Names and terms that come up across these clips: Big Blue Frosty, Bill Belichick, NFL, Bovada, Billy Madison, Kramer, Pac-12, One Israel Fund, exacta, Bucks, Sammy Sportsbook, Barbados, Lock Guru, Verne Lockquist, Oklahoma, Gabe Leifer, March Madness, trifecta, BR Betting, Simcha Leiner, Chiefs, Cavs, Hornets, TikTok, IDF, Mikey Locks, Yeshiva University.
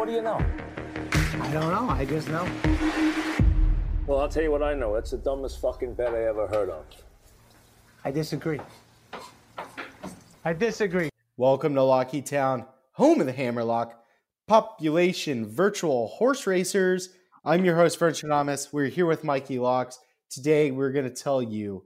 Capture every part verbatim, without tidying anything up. What do you know? I don't know. I just know. Well, I'll tell you what I know. That's the dumbest fucking bet I ever heard of. I disagree. I disagree. Welcome to Lockheed Town, home of the Hammerlock, population virtual horse racers. I'm your host, Verne Lockquist. We're here with Mikey Locks. Today, we're going to tell you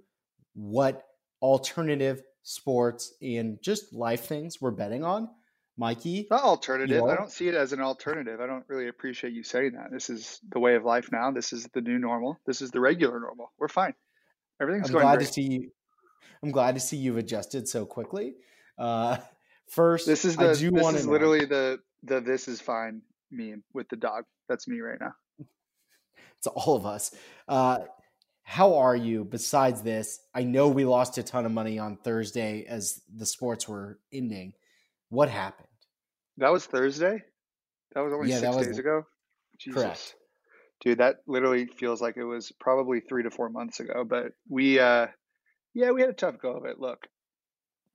what alternative sports and just life things we're betting on. Mikey? Not alternative. You know, I don't see it as an alternative. I don't really appreciate you saying that. This is the way of life now. This is the new normal. This is the regular normal. We're fine. Everything's I'm going glad great. To see you. I'm glad to see you've adjusted so quickly. Uh, first, this is the, I do want to literally the, the this is fine meme with the dog. That's me right now. It's all of us. Uh, how are you besides this? I know we lost a ton of money on Thursday as the sports were ending. What happened? That was Thursday? That was only yeah, six was, days ago? Jesus. Correct. Dude, that literally feels like it was probably three to four months ago. But we, uh, yeah, we had a tough go of it. Look,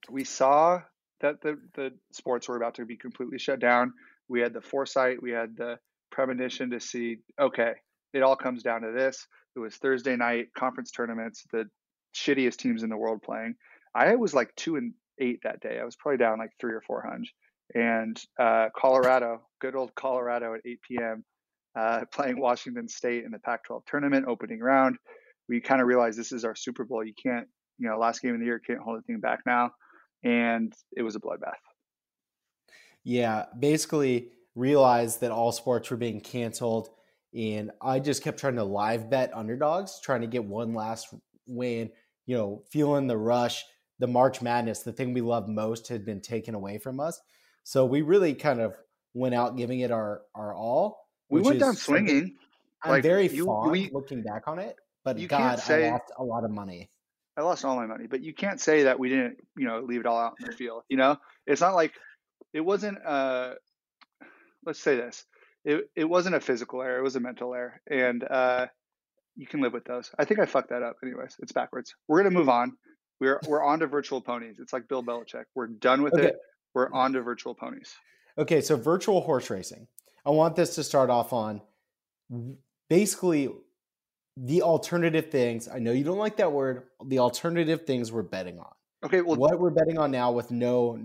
we saw that the, the sports were about to be completely shut down. We had the foresight. We had the premonition to see, okay, it all comes down to this. It was Thursday night, conference tournaments, the shittiest teams in the world playing. I was like two and eight that day. I was probably down like three or four hundred. And uh, Colorado, good old Colorado at eight p.m. Uh, playing Washington State in the Pac twelve tournament opening round. We kind of realized this is our Super Bowl. You can't, you know, last game of the year, can't hold anything back now. And it was a bloodbath. Yeah, basically realized that all sports were being canceled. And I just kept trying to live bet underdogs, trying to get one last win, you know, feeling the rush. The March Madness, the thing we love most, had been taken away from us. So we really kind of went out giving it our, our all. We went down swinging. I'm like, very you, fond we, looking back on it, but God, say, I lost a lot of money. I lost all my money, but you can't say that we didn't, you know, leave it all out in the field. You know, it's not like it wasn't. Uh, let's say this: it it wasn't a physical error; it was a mental error, and uh, you can live with those. I think I fucked that up. Anyways, it's backwards. We're gonna move on. We're we're on to virtual ponies. It's like Bill Belichick. We're done with okay. it. We're on to virtual ponies. Okay, so virtual horse racing. I want this to start off on basically the alternative things. I know you don't like that word. The alternative things we're betting on. Okay, well, what we're betting on now with no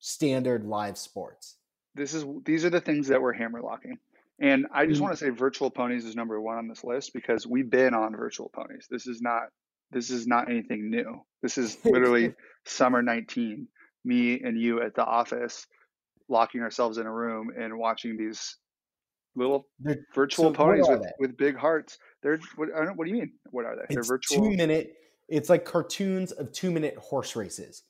standard live sports. This is these are the things that we're hammerlocking. And I just mm-hmm. want to say virtual ponies is number one on this list because we've been on virtual ponies. This is not This is not anything new. This is literally summer nineteen, me and you at the office locking ourselves in a room and watching these little They're, virtual so ponies with, with big hearts. They're what, I don't, what do you mean? What are they? It's They're virtual. Two minute, it's like cartoons of two minute horse races.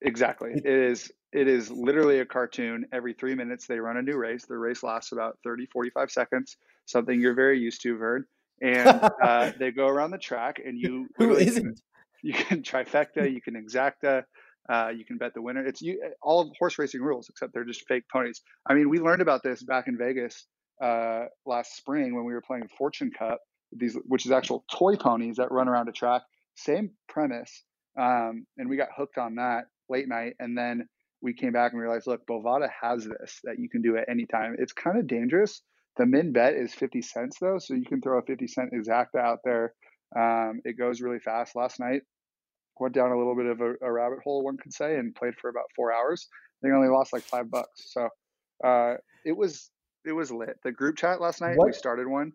Exactly. It is It is literally a cartoon. Every three minutes, they run a new race. The race lasts about thirty, forty-five seconds, something you're very used to, Vern. And uh, they go around the track, and you Who isn't? You can trifecta, you can exacta, uh, you can bet the winner. It's you, all of horse racing rules, except they're just fake ponies. I mean, we learned about this back in Vegas uh, last spring when we were playing Fortune Cup, these which is actual toy ponies that run around a track. Same premise, um, and we got hooked on that late night. And then we came back and realized, look, Bovada has this that you can do at any time. It's kind of dangerous. The min bet is fifty cents, though, so you can throw a fifty cent exacta out there. Um, it goes really fast. Last night, went down a little bit of a, a rabbit hole, one could say, and played for about four hours. I think I only lost like five bucks. So uh, it was it was lit. The group chat last night, what? We started one.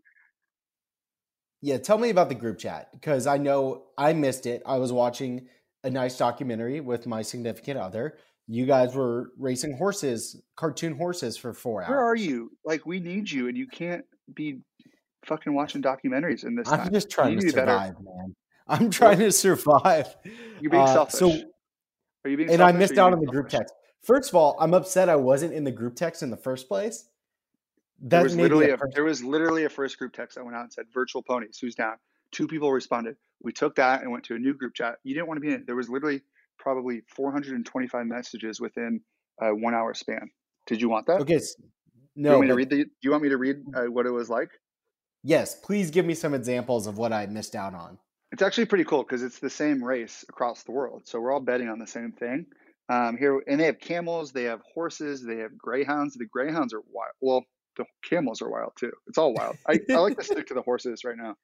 Yeah, tell me about the group chat, because I know I missed it. I was watching a nice documentary with my significant other. You guys were racing horses, cartoon horses for four hours. Where are you? Like, we need you, and you can't be fucking watching documentaries in this I'm time. I'm just trying to survive, better. man. I'm trying to survive. You're being uh, selfish. So, are you being and selfish I missed out on the selfish? Group text. First of all, I'm upset I wasn't in the group text in the first place. That there, was literally a, there was literally a first group text that went out and said, virtual ponies, who's down? Two people responded. We took that and went to a new group chat. You didn't want to be in it. There was literally probably four hundred twenty-five messages within a one hour span. Did you want that? Okay. No. Do you want me to read, the, do you want me to read uh, what it was like? Yes. Please give me some examples of what I missed out on. It's actually pretty cool because it's the same race across the world. So we're all betting on the same thing um, here. And they have camels, they have horses, they have greyhounds. The greyhounds are wild. Well, the camels are wild too. It's all wild. I, I like to stick to the horses right now.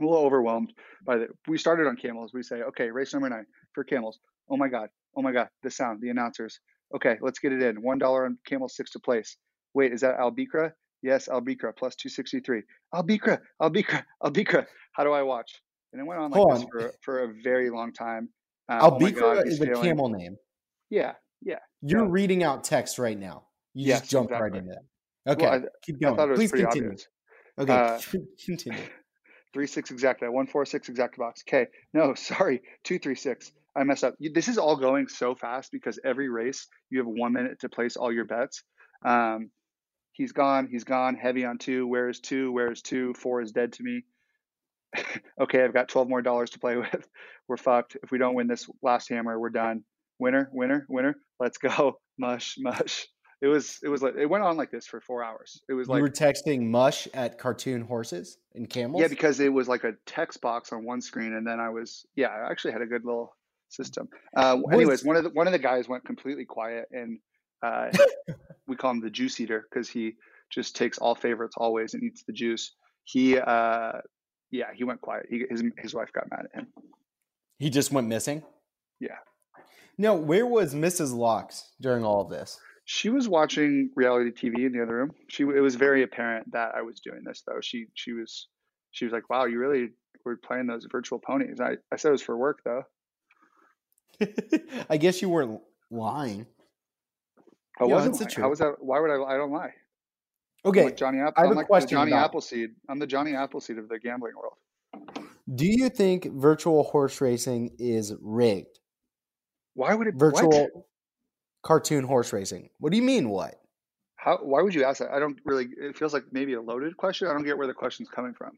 I'm a little overwhelmed by the. We started on camels. We say, okay, race number nine for camels. Oh my God. Oh my God. The sound, the announcers. Okay, let's get it in. One dollar on camel six to place. Wait, is that Albikra? Yes, Albikra plus two sixty three. Albikra, Albikra, Albikra. How do I watch? And it went on like Hold this on. For, for a very long time. Um, Albikra oh God, is a camel name. Yeah, yeah. You're yeah. reading out text right now. You yes, just jumped exactly. right into that. Okay, well, I, keep going. I thought it was Please pretty continue. Obvious. Okay, uh, continue. Three six exacta, one four six exacta box. Okay, no, sorry, two three six. I messed up. This is all going so fast because every race you have one minute to place all your bets. Um, he's gone. He's gone. Heavy on two. Where is two? Where is two? Four is dead to me. Okay, I've got twelve more dollars to play with. We're fucked. If we don't win this last hammer, we're done. Winner, winner, winner. Let's go. Mush, mush. It was. It was. Like, it went on like this for four hours. It was like you were texting mush at cartoon horses and camels. Yeah, because it was like a text box on one screen, and then I was. Yeah, I actually had a good little. System. Uh, anyways, one of the one of the guys went completely quiet, and uh, we call him the juice eater because he just takes all favorites always and eats the juice. He, uh, yeah, he went quiet. He, his his wife got mad at him. He just went missing. Yeah. Now, where was Missus Locks during all of this? She was watching reality T V in the other room. She it was very apparent that I was doing this though. She she was she was like, "Wow, you really were playing those virtual ponies." I I said it was for work though. I guess you weren't lying. I yeah, wasn't. Lying. How was that? Why would I? I don't lie. Okay, like Johnny. App- I have I'm a like question. Johnny about Appleseed. I'm the Johnny Appleseed of the gambling world. Do you think virtual horse racing is rigged? Why would it? Virtual what? Cartoon horse racing. What do you mean? What? How? Why would you ask that? I don't really. It feels like maybe a loaded question. I don't get where the question's coming from.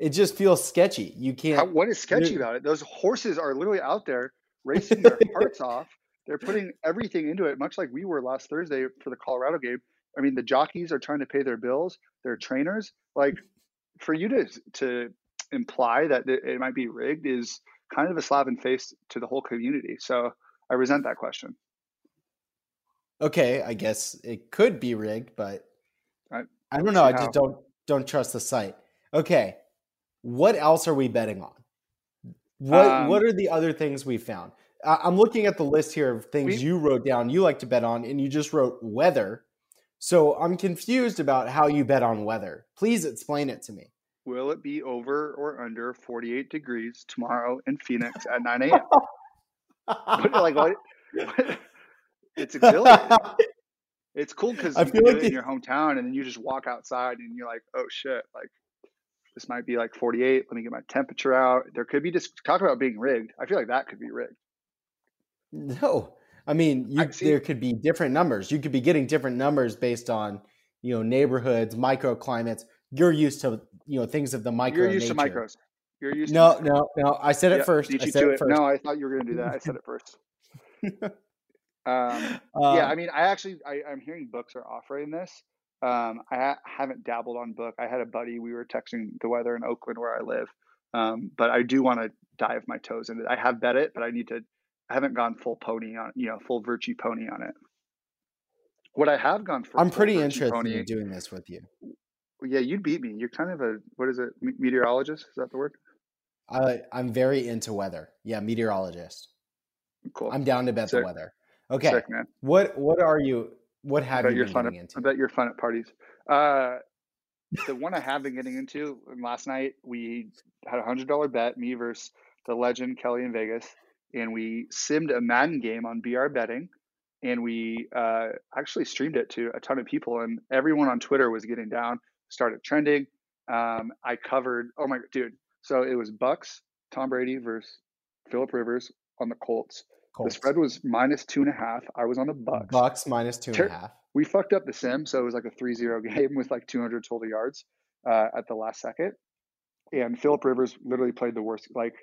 It just feels sketchy. You can't. How, what is sketchy about it? Those horses are literally out there racing their hearts off. They're putting everything into it, much like we were last Thursday for the Colorado game. I mean, the jockeys are trying to pay their bills. They're trainers. Like, for you to to imply that it might be rigged is kind of a slap in the face to the whole community. So I resent that question. Okay, I guess it could be rigged, but I, I don't know. I just don't don't trust the site. Okay. What else are we betting on? What um, What are the other things we found? Uh, I'm looking at the list here of things we, you wrote down you like to bet on, and you just wrote weather. So I'm confused about how you bet on weather. Please explain it to me. Will it be over or under forty-eight degrees tomorrow in Phoenix at nine a.m.? What, like what, what? It's exhilarating. It's cool because you do like it in your hometown, and then you just walk outside, and you're like, oh shit, like. This might be like forty-eight. Let me get my temperature out. There could be just talk about being rigged. I feel like that could be rigged. No, I mean, you, I there could be different numbers. You could be getting different numbers based on, you know, neighborhoods, microclimates. You're used to, you know, things of the micro. You're used nature. to micros. You're used. No, to no, no. I said it yeah, first. I said it first. No, I thought you were going to do that. I said it first. um, um, yeah, I mean, I actually, I, I'm hearing books are offering this. Um, I ha- haven't dabbled on book. I had a buddy, we were texting the weather in Oakland where I live. Um, but I do want to dive my toes into it. I have bet it, but I need to, I haven't gone full pony on, you know, full virtue pony on it. What I have gone for. I'm pretty interested pony, in doing this with you. Yeah, you'd beat me. You're kind of a, what is it? Me- meteorologist? Is that the word? I, I'm very into weather. Yeah. Meteorologist. Cool. I'm down to bet Sick. the weather. Okay. Sick, man. What, what are you? What have you been getting at, into? I bet you're fun at parties. Uh, the one I have been getting into, last night we had a one hundred dollars bet, me versus the legend Kelly in Vegas, and we simmed a Madden game on B R Betting, and we uh, actually streamed it to a ton of people, and everyone on Twitter was getting down, started trending. Um, I covered – oh, my – dude. So it was Bucks, Tom Brady versus Philip Rivers on the Colts. Colts. The spread was minus two and a half. I was on the Bucks. Bucks minus two and a half. We fucked up the sim, so it was like a three zero game with like two hundred total yards uh, at the last second. And Philip Rivers literally played the worst. Like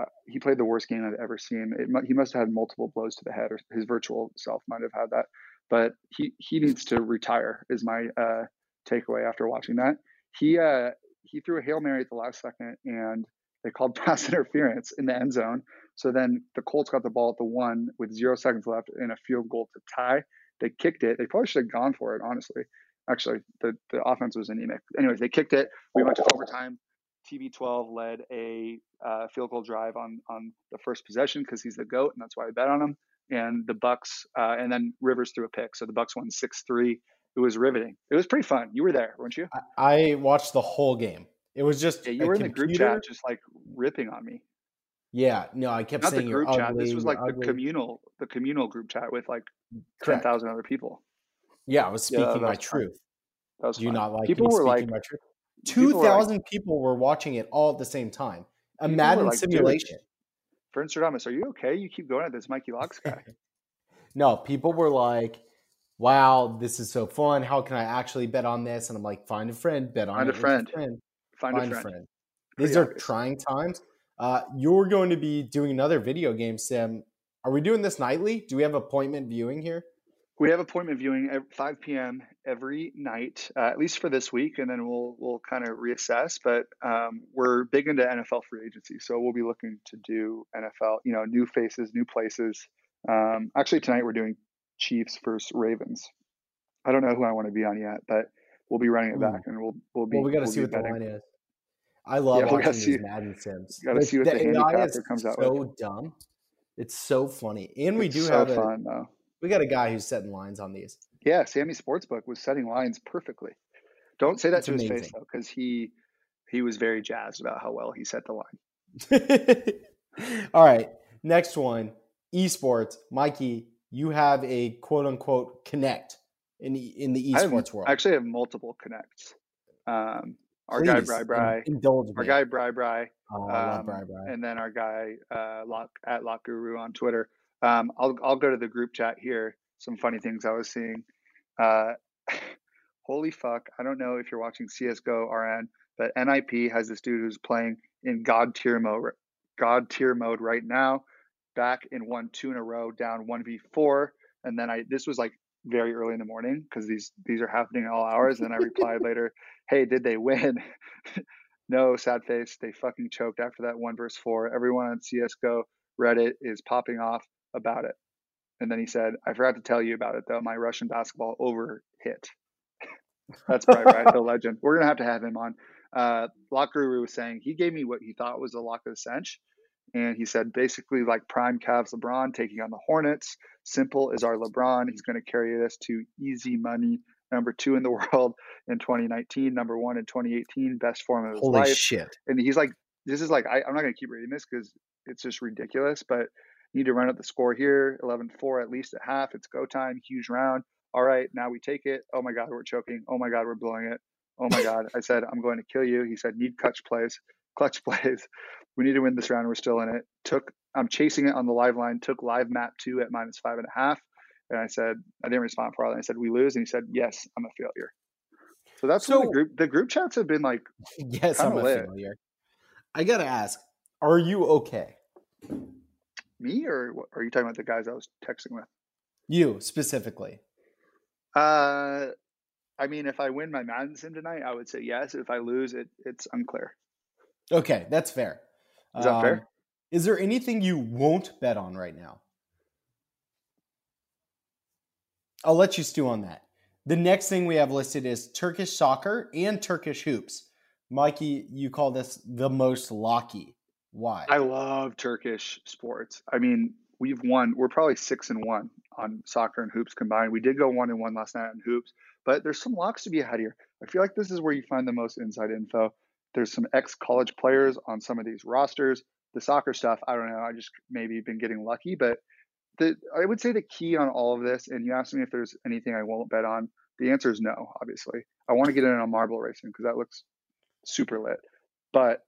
uh, he played the worst game I've ever seen. It, he must have had multiple blows to the head, or his virtual self might have had that. But he he needs to retire. Is my uh, takeaway after watching that. He uh, he threw a Hail Mary at the last second, and they called pass interference in the end zone. So then the Colts got the ball at the one with zero seconds left and a field goal to tie. They kicked it. They probably should have gone for it, honestly. Actually, the, the offense was anemic. Anyways, they kicked it. We went to overtime. T B twelve led a uh, field goal drive on on the first possession because he's the GOAT, and that's why I bet on him. And the Bucks, uh, and then Rivers threw a pick. So the Bucks won six three. It was riveting. It was pretty fun. You were there, weren't you? I, I watched the whole game. It was just yeah, you were in computer. The group chat just like ripping on me. Yeah, no, I kept Not saying the group chat. Ugly, this was like the communal, the communal group chat with like ten thousand other people. Yeah, I was speaking yeah, my fun. truth. That was Do you fun. not like people were like two thousand like, people were watching it all at the same time. A Madden like, simulation. For Instagram, are you okay? You keep going at this Mikey Locks guy. No, people were like, "Wow, this is so fun! How can I actually bet on this?" And I'm like, "Find a friend, bet on Find it. A friend. A friend. Find, Find a friend. friend. These Pretty are obvious. trying times." Uh, you're going to be doing another video game, Sam. Are we doing this nightly? Do we have appointment viewing here? We have appointment viewing at five p.m. every night, uh, at least for this week, and then we'll we'll kind of reassess. But um, we're big into N F L free agency, so we'll be looking to do N F L, you know, new faces, new places. Um, actually, tonight we're doing Chiefs versus Ravens. I don't know who I want to be on yet, but we'll be running it back, and we'll we'll be. Well, we got to we'll see what betting. the line is. I love yeah, watching these Madden sims. Got to see what the, the handicapper comes out so with. So dumb, it's so funny, and we it's do so have fun, a, we got a guy who's setting lines on these. Yeah, Sammy Sportsbook was setting lines perfectly. Don't say that That's to amazing. his face though, because he he was very jazzed about how well he set the line. All right, next one, esports. Mikey, you have a quote unquote connect in the, in the esports I have, world. I actually have multiple connects. Um, Our Please, guy Bri Bri, indulge our me. guy Bri Bri, oh, um, I love Bri Bri, and then our guy uh, Lock at Lock Guru on Twitter. Um, I'll I'll go to the group chat here. Some funny things I was seeing. Uh, holy fuck! I don't know if you're watching C S G O R N, but N I P has this dude who's playing in God tier mode, God tier mode right now. Back in one two in a row, down one v four, and then I this was like very early in the morning because these these are happening at all hours. And then I replied later. Hey, did they win? No, sad face. They fucking choked after that one verse four. Everyone on C S G O Reddit is popping off about it. And then he said, I forgot to tell you about it, though. My Russian basketball over hit. That's Bright Right, the legend. We're going to have to have him on. Uh, Lock Guru was saying he gave me what he thought was the lock of the cinch. And he said, basically like prime Cavs LeBron taking on the Hornets. Simple is our LeBron. He's going to carry this to easy money. Number two in the world in twenty nineteen, number one in twenty eighteen, best form of his Holy life. Holy shit. And he's like, this is like, I, I'm not going to keep reading this because it's just ridiculous, but need to run up the score here. eleven four at least at half. It's go time. Huge round. All right. Now we take it. Oh my God, we're choking. Oh my God, we're blowing it. Oh my God. I said, I'm going to kill you. He said, need clutch plays. Clutch plays. We need to win this round. We're still in it. Took, I'm chasing it on the live line. Took live map two at minus five and a half. And I said, I didn't respond for all. And I said, we lose. And he said, yes, I'm a failure. So that's so, what the group, the group chats have been like. Yes, I'm a lit. failure. I got to ask, are you okay? Me or what, are you talking about the guys I was texting with? You specifically. Uh, I mean, if I win my Madden sim tonight, I would say yes. If I lose, it it's unclear. Okay, that's fair. Is that um, fair? Is there anything you won't bet on right now? I'll let you stew on that. The next thing we have listed is Turkish soccer and Turkish hoops. Mikey, you call this the most locky. Why? I love Turkish sports. I mean, we've won. We're probably six and one on soccer and hoops combined. We did go one and one last night on hoops, but there's some locks to be had here. I feel like this is where you find the most inside info. There's some ex-college players on some of these rosters. The soccer stuff, I don't know. I just maybe been getting lucky, but The, I would say the key on all of this, and you asked me if there's anything I won't bet on. The answer is no, obviously. I want to get in on marble racing because that looks super lit. But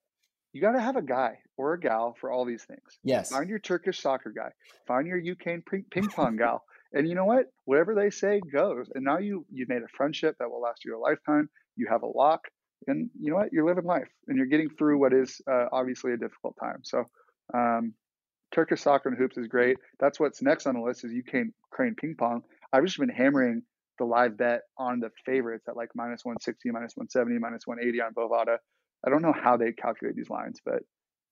you got to have a guy or a gal for all these things. Yes. Find your Turkish soccer guy. Find your U K ping, ping pong gal. And you know what? Whatever they say goes. And now you, you've made a friendship that will last you a lifetime. You have a lock. And you know what? You're living life. And you're getting through what is uh, obviously a difficult time. So, um Turkish soccer and hoops is great. That's what's next on the list is Ukraine ping pong. I've just been hammering the live bet on the favorites at like minus one sixty, minus one seventy, minus one eighty on Bovada. I don't know how they calculate these lines, but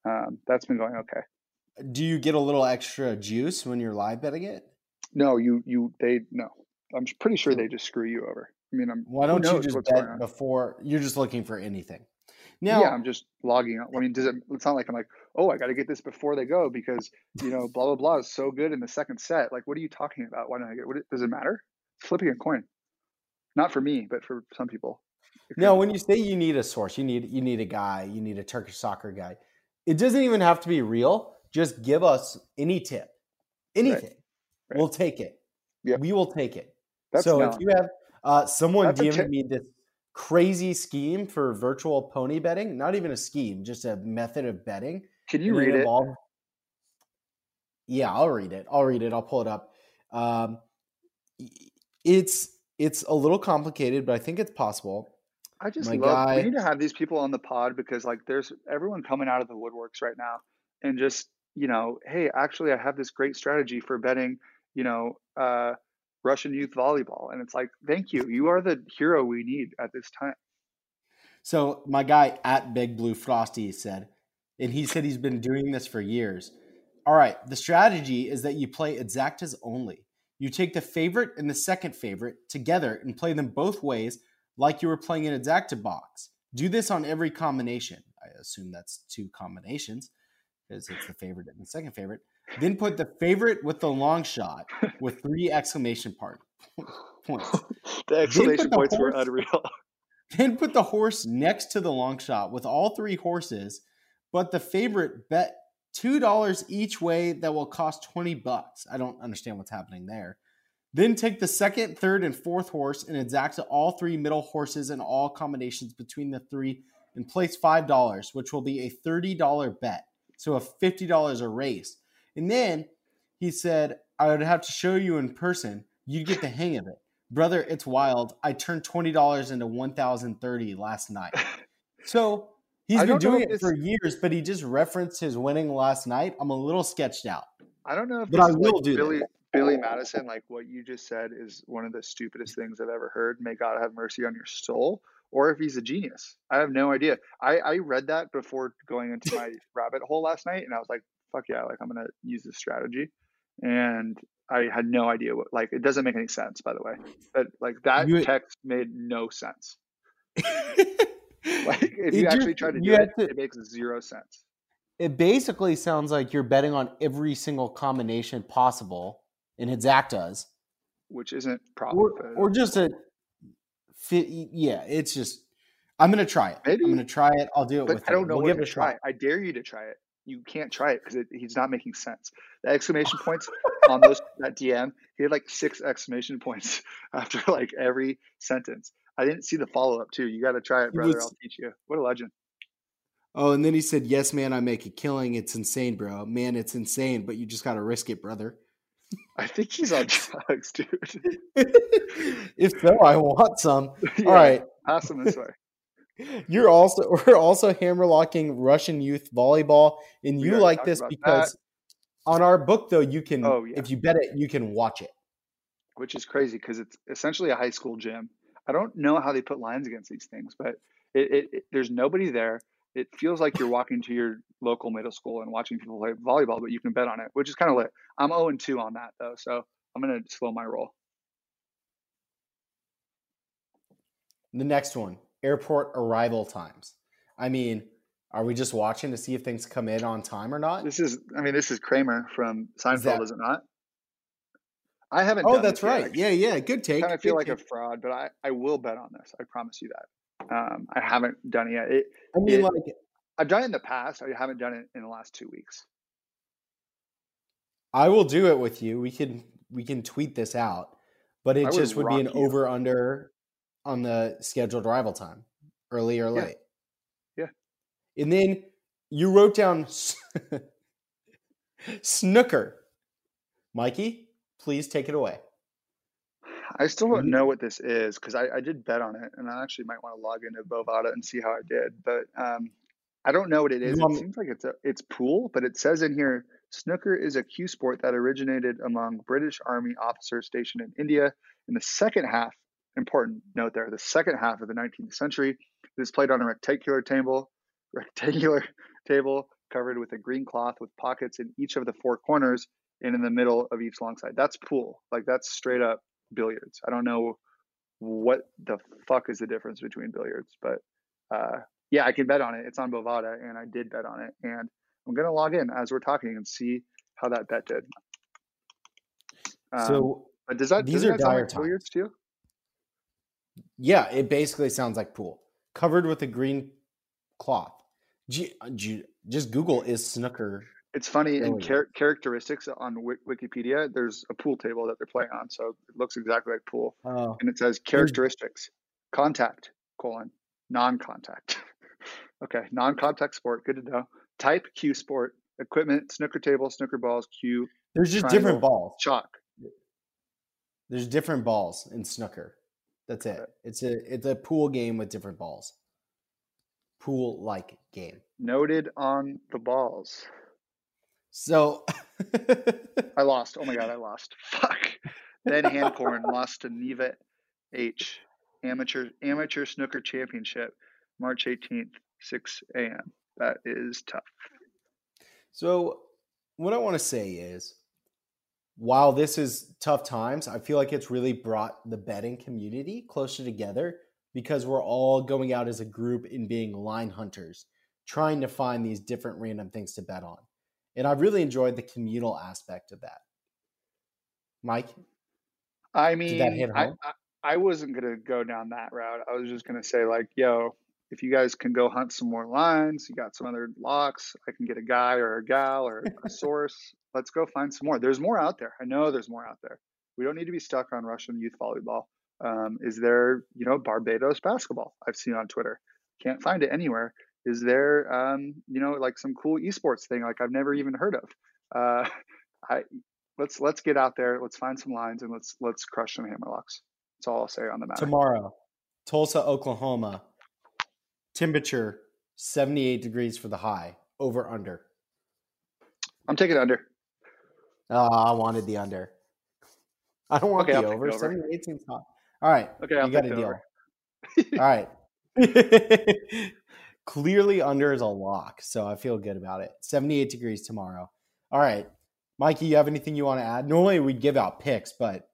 um, that's been going okay. Do you get a little extra juice when you're live betting it? No, you you they no. I'm pretty sure they just screw you over. I mean, I'm, why don't you just bet before? You're just looking for anything. Now, yeah, I'm just logging up. I mean, does it? It's not like I'm like, oh, I got to get this before they go because you know, blah blah blah is so good in the second set. Like, what are you talking about? Why don't I get? What does it matter? It's flipping a coin, not for me, but for some people. No, when you say you need a source, you need you need a guy, you need a Turkish soccer guy. It doesn't even have to be real. Just give us any tip, anything. Right. Right. We'll take it. Yep. We will take it. That's so not, if you have uh, someone DMing me this crazy scheme for virtual pony betting, not even a scheme, just a method of betting. Can you read it? Involved... Yeah, I'll read it. I'll read it. I'll pull it up. Um, it's it's a little complicated, but I think it's possible. I just My love guy. We need to have these people on the pod because like there's everyone coming out of the woodworks right now and just, you know, hey, actually I have this great strategy for betting, you know, uh, Russian youth volleyball. And it's like, thank you. You are the hero we need at this time. So my guy at Big Blue Frosty said, and he said he's been doing this for years. All right. The strategy is that you play exactas only. You take the favorite and the second favorite together and play them both ways like you were playing an exacta box. Do this on every combination. I assume that's two combinations because it's the favorite and the second favorite. Then put the favorite with the long shot with three exclamation part points. The exclamation the points horse, were unreal. Then put the horse next to the long shot with all three horses, but the favorite bet two dollars each way that will cost twenty bucks. I don't understand what's happening there. Then take the second, third, and fourth horse and exacta all three middle horses and all combinations between the three and place five dollars, which will be a thirty dollars bet. So a fifty dollars a race. And then he said, I would have to show you in person. You'd get the hang of it. Brother, it's wild. I turned twenty dollars into one thousand thirty dollars last night. So he's been doing it for years, but he just referenced his winning last night. I'm a little sketched out. I don't know if this is like Billy, Billy Madison, like what you just said is one of the stupidest things I've ever heard. May God have mercy on your soul. Or if he's a genius. I have no idea. I, I read that before going into my rabbit hole last night, and I was like, fuck yeah, like I'm going to use this strategy. And I had no idea what, like, it doesn't make any sense, by the way. But like that you, text made no sense. Like if you just, actually try to do it, to, it makes zero sense. It basically sounds like you're betting on every single combination possible in exactas. Which isn't probable. Or, or just a, yeah, it's just, I'm going to try it. Maybe. I'm going to try it. I'll do it but with I don't you. know we'll what to try. try. I dare you to try it. You can't try it because he's not making sense. The exclamation points on those that D M, he had like six exclamation points after like every sentence. I didn't see the follow-up too. You got to try it, brother. It was, I'll teach you. What a legend. Oh, and then he said, yes, man, I make a killing. It's insane, bro. Man, it's insane, but you just got to risk it, brother. I think he's on drugs, dude. If so, I want some. Yeah, all right. Pass him this way. You're also we're also hammerlocking Russian youth volleyball, and you like this because that. On our book though you can oh, yeah. if you bet it you can watch it, which is crazy because it's essentially a high school gym. I don't know how they put lines against these things, but it, it, it there's nobody there. It feels like you're walking to your local middle school and watching people play volleyball, but you can bet on it, which is kind of lit. I'm oh and two on that though, so I'm gonna slow my roll. The next one. Airport arrival times. I mean, are we just watching to see if things come in on time or not? This is, I mean, this is Kramer from Seinfeld, is, that, is it not? I haven't. Oh, done that's right. Yet. Yeah, yeah. Good take. I kind of feel like take. a fraud, but I, I will bet on this. I promise you that. Um, I haven't done it yet. It, I mean, it, like, I've done it in the past. I haven't done it in the last two weeks. I will do it with you. We can we can tweet this out, but it I just would, would be an you. over under. On the scheduled arrival time, early or late. Yeah. yeah. And then you wrote down Snooker. Mikey, please take it away. I still don't know what this is because I, I did bet on it, and I actually might want to log into Bovada and see how I did. But um, I don't know what it is. It seems like it's a, it's pool, but it says in here, Snooker is a Q sport that originated among British Army officers stationed in India in the second half. Important note there, the second half of the nineteenth century, it is played on a rectangular table, rectangular table covered with a green cloth with pockets in each of the four corners and in the middle of each long side. That's pool. Like that's straight up billiards. I don't know what the fuck is the difference between billiards? But uh, yeah, I can bet on it. It's on Bovada, and I did bet on it. And I'm going to log in as we're talking and see how that bet did. Um, so but does that, these does are that dire sound like billiards to you? Yeah, it basically sounds like pool. Covered with a green cloth. G- G- just Google is snooker. It's funny, in char- characteristics on Wikipedia, there's a pool table that they're playing on, so it looks exactly like pool. Oh. And it says characteristics, contact, colon, non-contact. Okay, non-contact sport, good to know. Type, Q sport, equipment, snooker table, snooker balls, Q. There's just triangle, different balls. Chalk. There's different balls in snooker. That's it. It's a it's a pool game with different balls. Pool-like game. Noted on the balls. So I lost. Oh my god, I lost. Fuck. Then Hancorn lost to Neva H. Amateur Amateur Snooker Championship, March eighteenth, six a.m. That is tough. So what I want to say is, while this is tough times, I feel like it's really brought the betting community closer together because we're all going out as a group and being line hunters, trying to find these different random things to bet on. And I really enjoyed the communal aspect of that. Mike? I mean, did that hit home? I, I, I wasn't going to go down that route. I was just going to say, like, yo, if you guys can go hunt some more lines, you got some other locks, I can get a guy or a gal or a source. Let's go find some more. There's more out there. I know there's more out there. We don't need to be stuck on Russian youth volleyball. Um, is there, you know, Barbados basketball? I've seen on Twitter. Can't find it anywhere. Is there, um, you know, like some cool esports thing like I've never even heard of? Uh, I let's let's get out there. Let's find some lines and let's let's crush some Hammerlocks. That's all I'll say on the matter. Tomorrow, Tulsa, Oklahoma. Temperature seventy-eight degrees for the high. Over under. I'm taking under. Oh, I wanted the under. I don't want okay, the I'll over. seventy-eight seems hot. All right. Okay, I'll you got a deal. Over. All right. Clearly under is a lock, so I feel good about it. seventy-eight degrees tomorrow. All right. Mikey, you have anything you want to add? Normally we'd give out picks, but,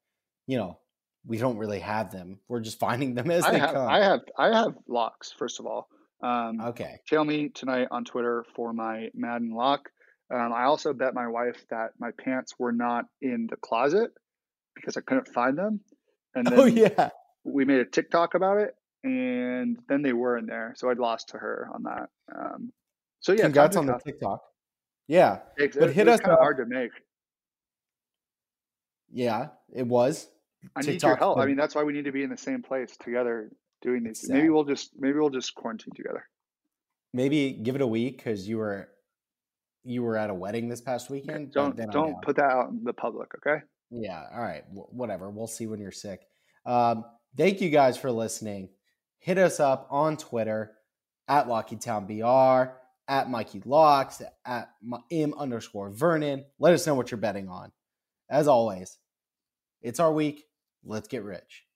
you know, we don't really have them. We're just finding them as I they have, come. I have I have locks, first of all. Um, okay. Tail me tonight on Twitter for my Madden lock. Um, I also bet my wife that my pants were not in the closet because I couldn't find them. And then oh, yeah. we made a TikTok about it. And then they were in there. So I'd lost to her on that. Um, so yeah. Congrats on the TikTok. Yeah. It, but it, hit it was us kind of hard to make. Yeah, it was. I TikTok need your help. But... I mean, that's why we need to be in the same place together doing these. Exactly. Maybe we'll just, maybe we'll just quarantine together. Maybe give it a week. Cause you were, you were at a wedding this past weekend. Yeah, don't, don't put that out in the public. Okay. Yeah. All right. W- whatever. We'll see when you're sick. Um, Thank you guys for listening. Hit us up on Twitter at Lockheed Town B R, at Mikey Locks, at M underscore Vernon. Let us know what you're betting on. As always, it's our week. Let's get rich.